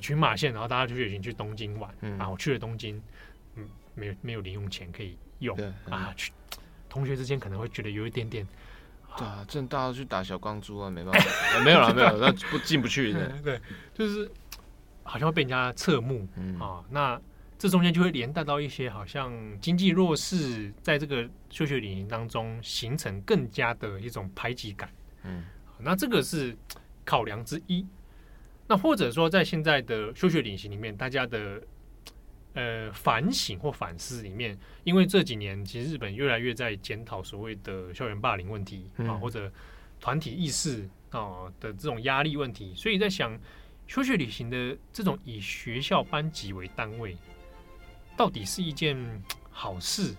群马县，然后大家去东京玩，啊，我去了东京，没有零用钱可以用啊，同学之间可能会觉得有一点点，对啊，真大家去打小钢珠啊，没办法，没有啦，没有，那进不去的，对，就是好像会被人家侧目啊，那。这中间就会连带到一些好像经济弱势在这个休学旅行当中形成更加的一种排挤感。那这个是考量之一。那或者说在现在的休学旅行里面，大家的反省或反思里面，因为这几年其实日本越来越在检讨所谓的校园霸凌问题或者团体意识的这种压力问题，所以在想休学旅行的这种以学校班级为单位。到底是一件好事，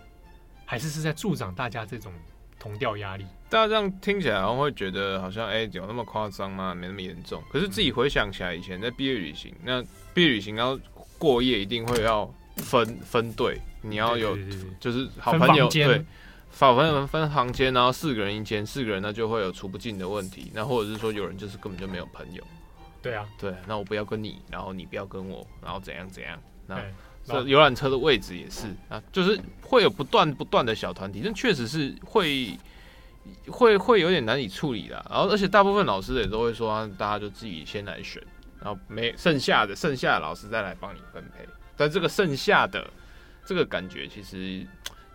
还是在助长大家这种同调压力？大家这样听起来，好像会觉得好像有那么夸张吗？没那么严重。可是自己回想起来，以前在毕业旅行，那毕业旅行要过夜，一定会要分队，你要有对就是好朋友对，好朋友们分房间，然后4个人一间，4个人那就会有除不尽的问题。那或者是说，有人就是根本就没有朋友。对啊，对，那我不要跟你，然后你不要跟我，然后怎样怎样那。游览车的位置也是啊，就是会有不断的小团体，但确实是会有点难以处理的。然后，而且大部分老师也都会说，大家就自己先来选，然后剩下的老师再来帮你分配。但这个剩下的这个感觉，其实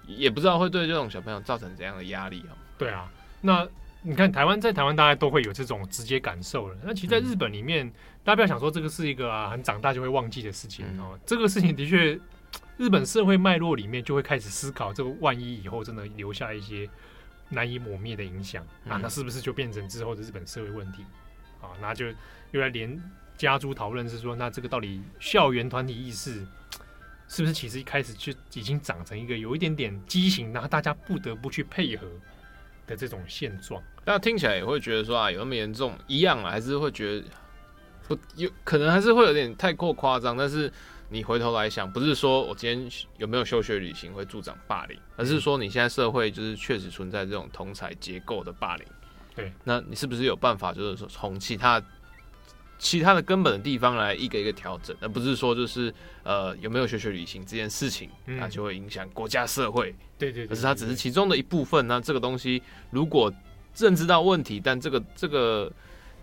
也不知道会对这种小朋友造成怎样的压力。对啊，那你看在台湾大家都会有这种直接感受了。那其实在日本里面，大家不要想说这个是一个很长大就会忘记的事情哦。这个事情的确，日本社会脉络里面就会开始思考，这个万一以后真的留下一些难以抹灭的影响啊，那是不是就变成之后的日本社会问题啊？那就又来连家族讨论是说，那这个到底校园团体意识是不是其实一开始就已经长成一个有一点点畸形，然后大家不得不去配合。的这种现状，那听起来也会觉得说有那么严重一样还是会觉得可能还是会有点太过夸张。但是你回头来想，不是说我今天有没有休学旅行会助长霸凌，而是说你现在社会就是确实存在这种同侪结构的霸凌。对，那你是不是有办法就是说从其他其他的根本的地方来一个一个调整，而不是说就是有没有学学旅行这件事情，它就会影响国家社会。对对，可是它只是其中的一部分。那这个东西如果认知到问题，但这个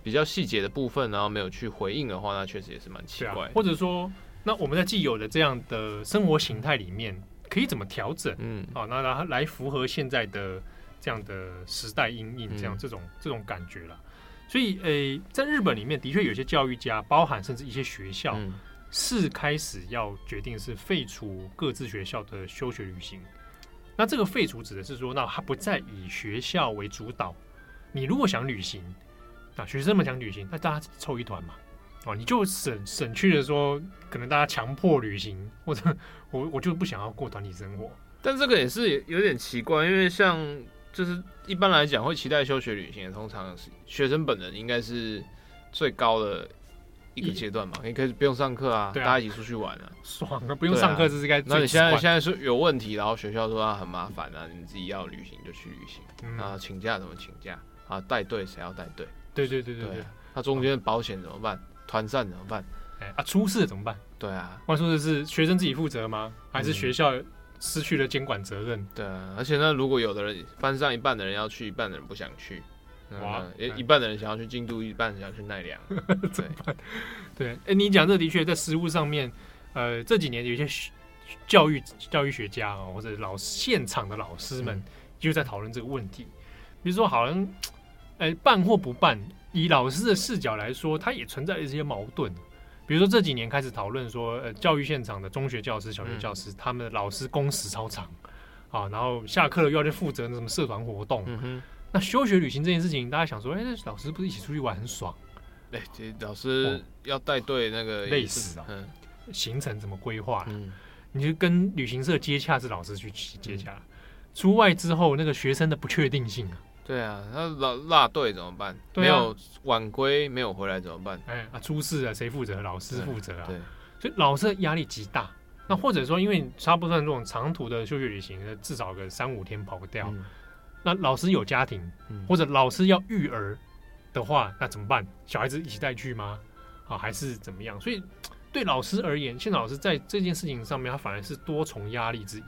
比较细节的部分，然后没有去回应的话，那确实也是蛮奇怪的。或者说，那我们在既有的这样的生活形态里面，可以怎么调整？那来符合现在的这样的时代因应，这种感觉啦。所以，在日本里面的确有些教育家，包含甚至一些学校，是开始要决定是废除各自学校的休学旅行。那这个废除指的是说，那它不再以学校为主导。你如果想旅行，那学生们想旅行，那大家凑一团嘛，你就省去了说，可能大家强迫旅行，或者我就不想要过团体生活。但这个也是有点奇怪，因为像就是一般来讲会期待休学旅行的，通常学生本人应该是最高的一个阶段嘛，你可以不用上课啊，大家一起出去玩啊，爽啊！不用上课这是该最。那你现在是有问题，然后学校说它很麻烦啊，你自己要旅行就去旅行，啊，请假怎么请假啊？带队谁要带队？对，那中间保险怎么办？团散怎么办？出事怎么办？对啊，万说的是学生自己负责吗？还是学校失去了监管责任？对啊，而且呢，如果有的人班上一半的人要去，一半的人不想去，一半的人想要去京都，一半想要去奈良，对，你讲这的确在实务上面，这几年有一些教育学家或者现场的老师们就在讨论这个问题，比如说好像，办或不办，以老师的视角来说，它也存在一些矛盾。比如说这几年开始讨论说，教育现场的中学教师、小学教师，他们的老师工时超长啊，然后下课了又要去负责什么社团活动。那休学旅行这件事情，大家想说，老师不是一起出去玩很爽？老师要带队那个累死啊！行程怎么规划？你就跟旅行社接洽，是老师去接洽。出外之后，那个学生的不确定性啊。对啊，那落队怎么办？没有晚归，没有回来怎么办？出事啊，谁负责？老师负责啊。对，所以老师的压力极大。那或者说，因为差不多这种长途的休学旅行，至少个3-5天跑不掉。那老师有家庭，或者老师要育儿的话，那怎么办？小孩子一起带去吗？还是怎么样？所以对老师而言，现在老师在这件事情上面，他反而是多重压力之一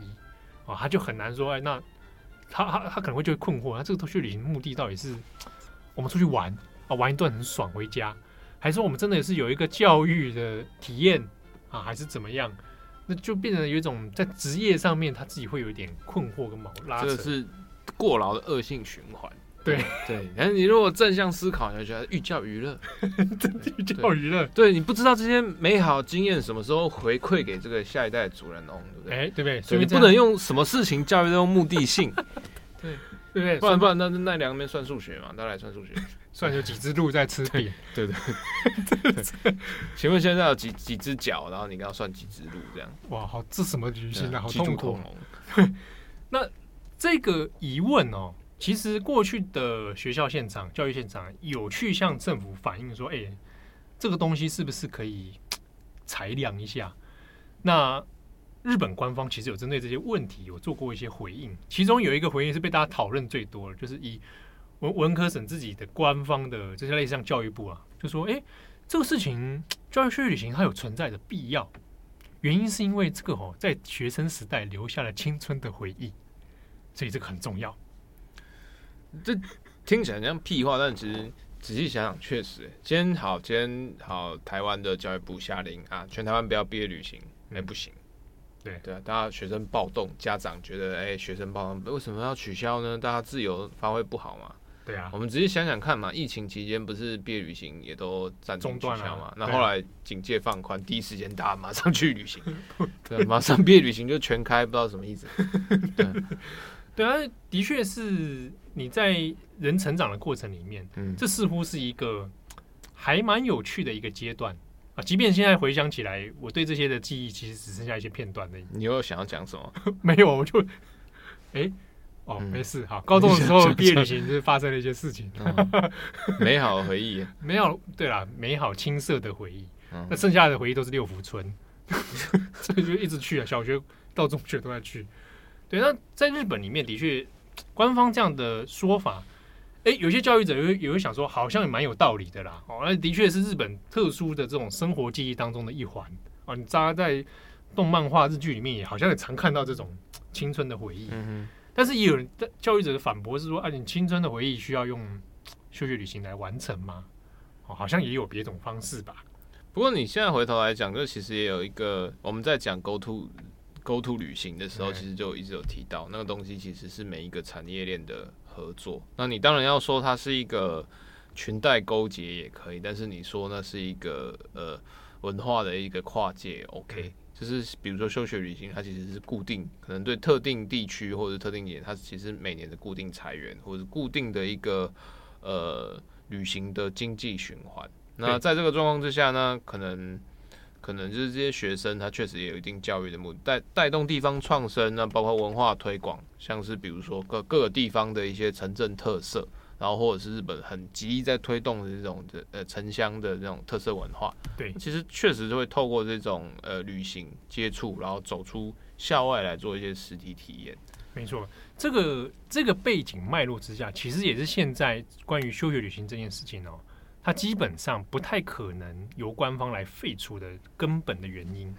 啊，他就很难说，那。他可能会就会困惑，他这个去旅行目的到底是我们出去玩啊，玩一段很爽回家，还是说我们真的也是有一个教育的体验啊，还是怎么样？那就变成有一种在职业上面他自己会有一点困惑跟拉扯，这个是过劳的恶性循环。对，但是你如果正向思考，你就觉得寓教于乐，寓教于乐。对，你不知道这些美好经验什么时候回馈给这个下一代的主人翁，对不对？对不对？所以你不能用什么事情教育都用目的性，对不对？不然那奈良那边算数学嘛，大家来算数学，算有几只鹿在吃饼，对。请问现在有几只脚，然后你刚刚算几只鹿这样？哇，好，这什么旅行啊，好痛苦。那这个疑问哦。其实过去的学校现场、教育现场有去向政府反映说，这个东西是不是可以裁量一下？那日本官方其实有针对这些问题有做过一些回应，其中有一个回应是被大家讨论最多的，就是以文科省自己的官方的这些类似像教育部啊，就说，这个事情教育旅行它有存在的必要，原因是因为这个在学生时代留下了青春的回忆，所以这个很重要。这听起来像屁话，但其实仔细想想，确实，今天台湾的教育部下令啊，全台湾不要毕业旅行，不行，对啊，大家学生暴动，家长觉得学生暴动为什么要取消呢？大家自由发挥不好嘛，对啊，我们仔细想想看嘛，疫情期间不是毕业旅行也都暂停取消嘛，那后来警戒放宽，第一时间大家马上去旅行，对，马上毕业旅行就全开，不知道什么意思，对啊，的确是。你在人成长的过程里面，这似乎是一个还蛮有趣的一个阶段啊。即便现在回想起来，我对这些的记忆其实只剩下一些片段而已。你又想要讲什么？没有，我就没事。好，高中的时候毕业旅行就是发生了一些事情，美好的回忆。美好，对啦，美好青涩的回忆。那剩下的回忆都是六福村，所以就一直去了，小学到中学都在去。对，那在日本里面的确。官方这样的说法，有些教育者也会想说，好像也蛮有道理的啦。哦，那的确是日本特殊的这种生活记忆当中的一环啊。你扎在动漫画、日剧里面，也好像也常看到这种青春的回忆。嗯、但是也有人教育者的反驳是说，啊，你青春的回忆需要用休学旅行来完成吗？哦，好像也有别种方式吧。不过你现在回头来讲，就其实也有一个我们在讲 Go To 旅行的时候，其实就一直有提到那个东西，其实是每一个产业链的合作。那你当然要说它是一个裙带勾结也可以，但是你说那是一个文化的一个跨界 ，OK。就是比如说休学旅行，它其实是固定，可能对特定地区或者特定点，它其实每年的固定裁员或者固定的一个旅行的经济循环。那在这个状况之下呢，可能就是这些学生他确实也有一定教育的目的，带动地方创生，那包括文化推广，像是比如说各个地方的一些城镇特色，然后或者是日本很极力在推动的这种城乡的这种特色文化。对，其实确实会透过这种旅行接触，然后走出校外来做一些实体体验。没错，这个背景脉络之下，其实也是现在关于休学旅行这件事情哦，它基本上不太可能由官方来废除的根本的原因，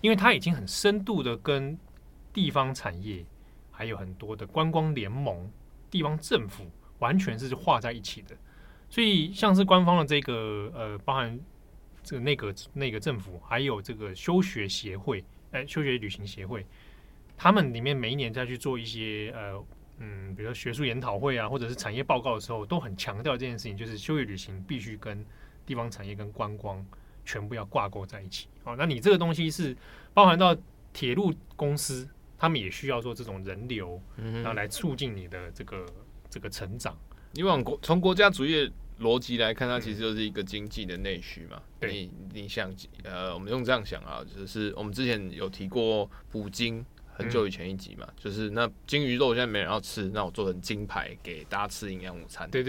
因为它已经很深度的跟地方产业，还有很多的观光联盟、地方政府完全是画在一起的。所以像是官方的这个包含这个内阁政府，还有这个休学协会、休学旅行协会，他们里面每一年再去做一些比如说学术研讨会啊，或者是产业报告的时候，都很强调这件事情，就是休学旅行必须跟地方产业跟观光全部要挂钩在一起。哦，那你这个东西是包含到铁路公司，他们也需要做这种人流，然后来促进你的这个成长。你从国家主义逻辑来看，它其实就是一个经济的内需嘛。对，你想我们用这样想啊，就是我们之前有提过捕鲸。很久以前一集嘛，就是那金鱼肉现在没人要吃，那我做成金牌给大家吃营养午餐。对，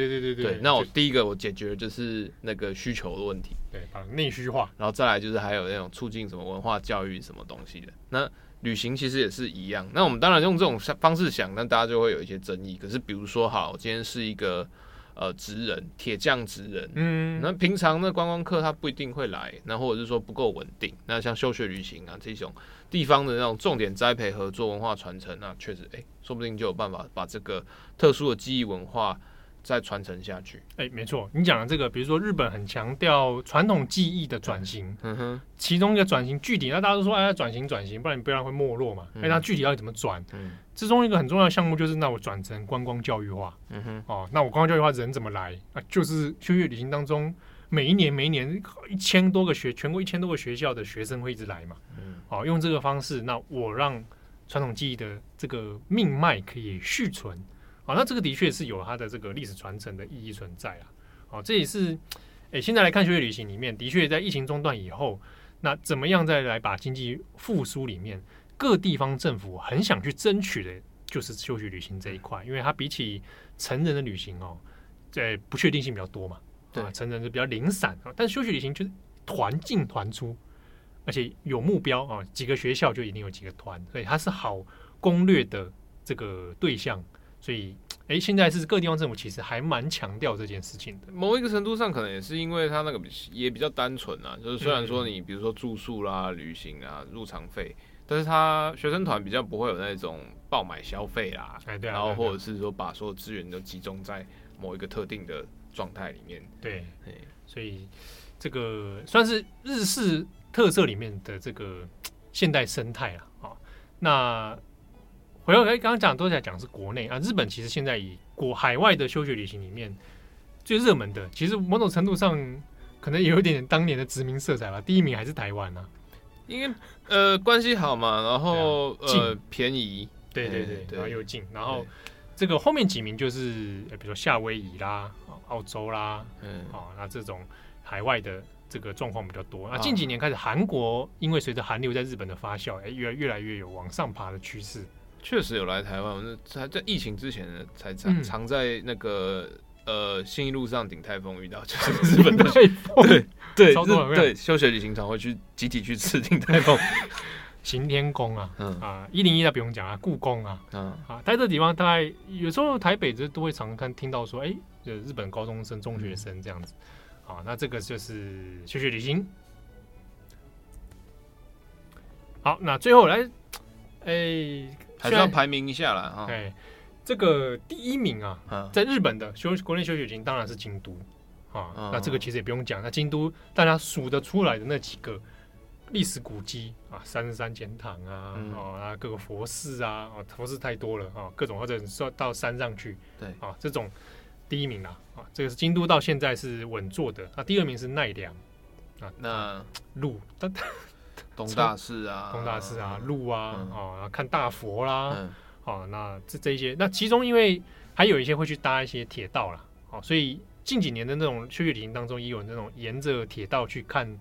那我第一个我解决的就是那个需求的问题，对，把内需化，然后再来就是还有那种促进什么文化教育什么东西的。那旅行其实也是一样，那我们当然用这种方式想，那大家就会有一些争议。可是比如说，好，我今天是一个职人，铁匠职人，那平常那观光客他不一定会来，那或者是说不够稳定。那像休学旅行啊这种地方的那种重点栽培、合作、文化传承啊，确实，说不定就有办法把这个特殊的记忆文化再传承下去。没错，你讲的这个，比如说日本很强调传统技艺的转型，其中一个转型具体，那大家都说转型，不然你不然会没落嘛。那具体要怎么转？其中一个很重要的项目就是，那我转成观光教育化。那我观光教育化人怎么来？就是休学旅行当中，每一年全国1000多个学校的学生会一直来嘛。用这个方式，那我让传统技艺的这个命脉可以续存。那这个的确是有它的这个历史传承的意义存在啦。这也是现在来看休学旅行里面，的确在疫情中断以后，那怎么样再来把经济复苏里面？各地方政府很想去争取的就是休学旅行这一块，因为它比起成人的旅行不确定性比较多嘛。对，成人是比较零散，但休学旅行就是团进团出，而且有目标啊，几个学校就一定有几个团，所以它是好攻略的这个对象。所以现在是各地方政府其实还蛮强调这件事情的。某一个程度上，可能也是因为它那个也比较单纯啊，就是虽然说你比如说住宿啦、旅行啊、入场费。但是他学生团比较不会有那种爆买消费啦，然后或者是说把所有资源都集中在某一个特定的状态里面。对，所以这个算是日式特色里面的这个现代生态啦。那回到刚刚讲都在讲是国内啊，日本其实现在以海外的休学旅行里面最热门的，其实某种程度上可能有一点当年的殖民色彩吧。第一名还是台湾啊。因为关系好嘛，然后便宜，对，然后又近，然后这个后面几名就是比如说夏威夷啦、澳洲啦，那这种海外的这个状况比较多。那近几年开始，韩国因为随着韩流在日本的发酵，越来越有往上爬的趋势。确实有来台湾，在疫情之前呢，才常在那个。信义路上顶泰丰遇到，就是日本的泰丰，对，休学旅行常会集体去吃顶泰丰。行天宫啊，101的不用讲啊，故宫啊，在这地方大概有时候台北都会常看听到说，哎，日本高中生、中学生这样子，啊，那这个就是学学旅行。好，那最后来，还是要排名一下啦哈。哎，这个第一名啊，在日本的国内休学旅行当然是京都啊，那这个其实也不用讲，那京都大家数得出来的那几个。历史古迹啊，33间堂啊，啊，各个佛寺啊，佛寺太多了啊，各种或者到山上去，对啊，这种第一名啦啊，这个是京都到现在是稳坐的。那第二名是奈良啊，那鹿，东大寺啊，鹿啊，啊，看大佛啦，啊，那这一些，那其中因为还有一些会去搭一些铁道啦，啊，所以近几年的那种休学旅行当中，也有那种沿着铁道去看。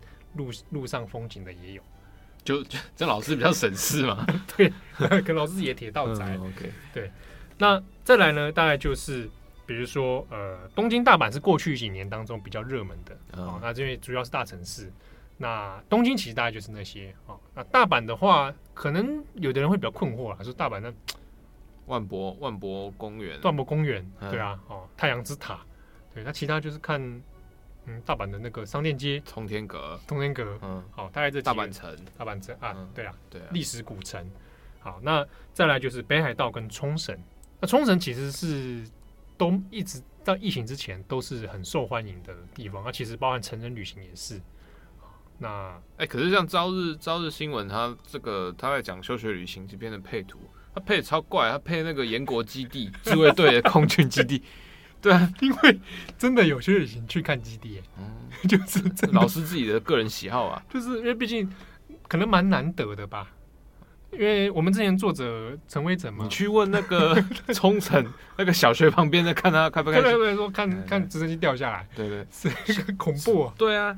路上风景的也有，就这老师比较省事嘛。对，可能老师也铁道宅。OK， 对。那再来呢，大概就是比如说东京、大阪是过去几年当中比较热门的哦。那因为主要是大城市，那东京其实大概就是那些哦。那大阪的话，可能有的人会比较困惑啦，说大阪的万博公园，对啊，哦，太阳之塔，对。那其他就是看。大阪的那个商店街，通天阁，好，大概这大阪城啊，对啊，历史古城。好，那再来就是北海道跟冲绳。那冲绳其实是都一直到疫情之前都是很受欢迎的地方，那其实包含成人旅行也是。那可是像朝日新闻，它这个它在讲休学旅行这边的配图，它配的超怪，它配那个岩国基地自卫队的空军基地。对啊，因为真的有休学旅行去看基地耶，就是真的老师自己的个人喜好啊，就是因为毕竟可能蛮难得的吧。因为我们之前作者陈威成嘛，你去问那个冲绳那个小学旁边的，看他开不开心，对说看直升机掉下来，对对，是很恐怖啊。对啊，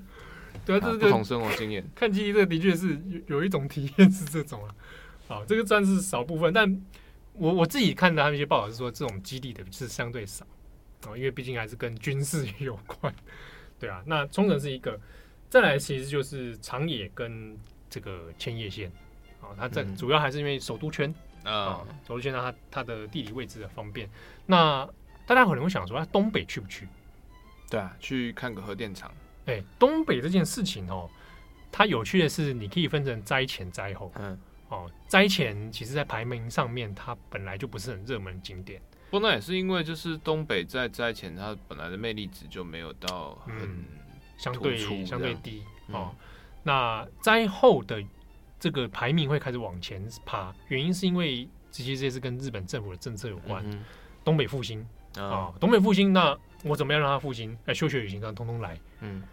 对啊，这是不同生活经验。看基地这的确是有一种体验是这种啊，好，这个算是少部分，但我自己看的他们一些报道是说，这种基地的是相对少。因为毕竟还是跟军事有关，对啊。那冲绳是一个，再来其实就是长野跟这个千叶县，它主要还是因为首都圈啊，首都圈它的地理位置的方便。那大家可能会想说，东北去不去？对啊，去看个核电厂。东北这件事情哦，它有趣的是，你可以分成灾前、灾后。灾前其实在排名上面，它本来就不是很热门景点。不过那也是因为，就是东北在灾前，它本来的魅力值就没有到很相对低哦。那灾后的这个排名会开始往前爬，原因是因为其实这些是跟日本政府的政策有关。东北复兴啊，东北复兴，那我怎么样让它复兴？休学旅行上通通来，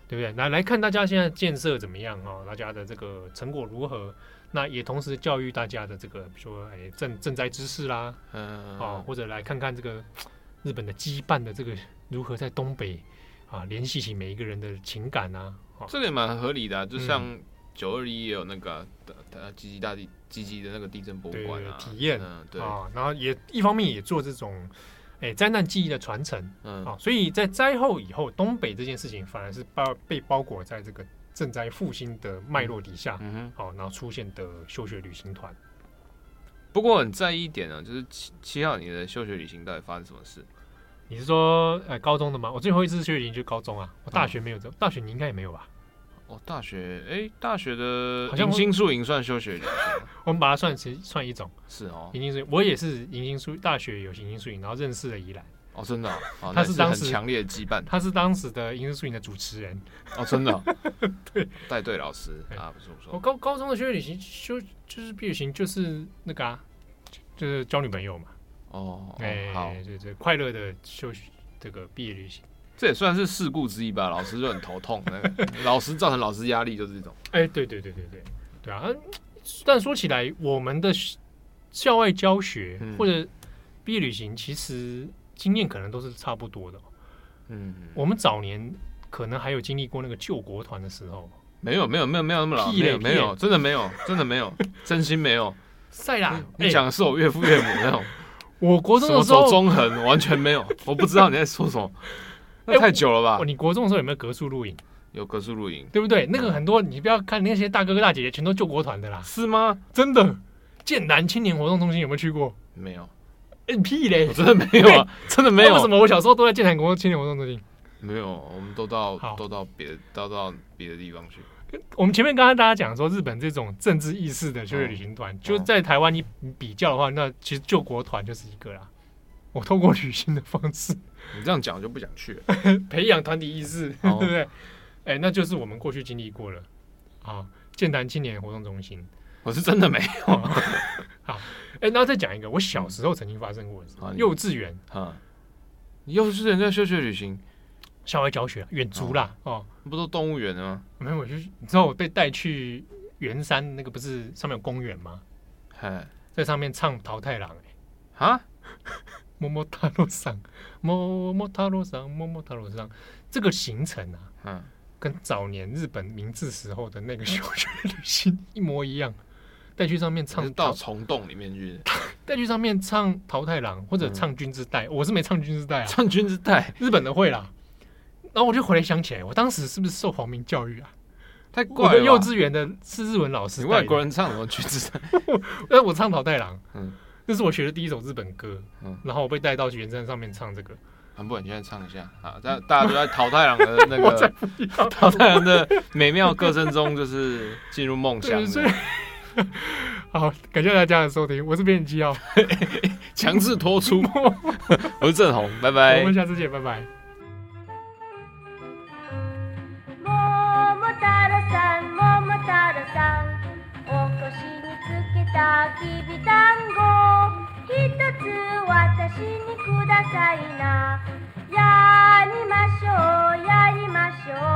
对不对？来看大家现在建设怎么样啊，大家的这个成果如何？那也同时教育大家的这个，比如说赈灾知识啦，或者来看看这个日本的羁绊的这个如何在东北啊联系起每一个人的情感啊，这个也蛮合理的，就像921也有那个集集的那个地震博物馆啊，体验，对啊，然后也一方面也做这种灾难记忆的传承，所以在灾后以后，东北这件事情反而是被包裹在这个。赈灾复兴的脉络底下，然后出现的休学旅行团。不过很在意一点呢，就是7号你的休学旅行到底发生什么事？你是说高中的吗？我最后一次休学旅行就是高中啊，我大学没有，大学你应该也没有吧？大学的迎新宿营算休学旅行，我们把它算一种，是哦。迎新宿营，我也是迎新宿，大学有迎新宿营，然后认识了宜兰。哦，真的，他是当时很强烈的羁绊。他是当时的迎新宿营的主持人。哦，真的，对，带队老师啊，不错。我高中的休学旅行，就是毕业旅行，就是那个就是交女朋友嘛。哦，好，对，快乐的休学这个毕业旅行，这也算是事故之一吧。老师就很头痛，老师造成老师压力就是这种。对啊。但说起来，我们的校外教学或者毕业旅行，其实。经验可能都是差不多的，我们早年可能还有经历过那个救国团的时候，没有那么老，没有，真的没有，真心没有。塞啦，你讲的是我岳父岳母那种，我国中的时候走中横完全没有，我不知道你在说什么，那太久了吧？你国中的时候有没有格数录影？有格数露营，对不对？那个很多，你不要看那些大哥哥大姐姐全都救国团的啦。是吗？真的。剑南青年活动中心有没有去过？没有。屁嘞！我真的没有啊，真的没有。为什么我小时候都在剑南国青年活动中心？没有，我们都到别的地方去。我们前面刚才大家讲说，日本这种政治意识的就业旅行团，就在台湾你比较的话，那其实救国团就是一个啦。我透过旅行的方式，你这样讲我就不想去了。培养团体意识，对不对？哎，那就是我们过去经历过了啊。剑潭青年活动中心，我是真的没有。好，哎，然后再讲一个我小时候曾经发生过的事。幼稚园啊，幼稚园在休学旅行。校外教学远足啦，哦，不都动物园的吗？没有，我就你知道我被带去圆山那个不是上面有公园吗？在上面唱桃太郎哎、欸，啊，摸摸塔罗桑，摸摸塔罗桑，摸摸塔罗桑，这个行程啊，跟早年日本明治时候的那个休学旅行一模一样，带去上面唱到虫洞里面去。带去上面唱桃太郎或者唱君之代，我是没唱君之代啊，唱君之代日本的会啦。然后我就回来想起来，我当时是不是受皇民教育啊？太怪了！我的幼稚园的是日文老师，你外国人唱什么曲子？我唱桃太郎，这是我学的第一首日本歌。然后我被带到圆山上面唱这个。不然你现在唱一下啊！大家都在桃太郎的那个桃太郎的美妙歌声中，就是进入梦乡。好，感谢大家的收听，我是编辑哦，强制脱出，我是郑弘，拜拜，我们下次见，拜拜。きびだんごひとつ私にくださいな、やりましょうやりましょう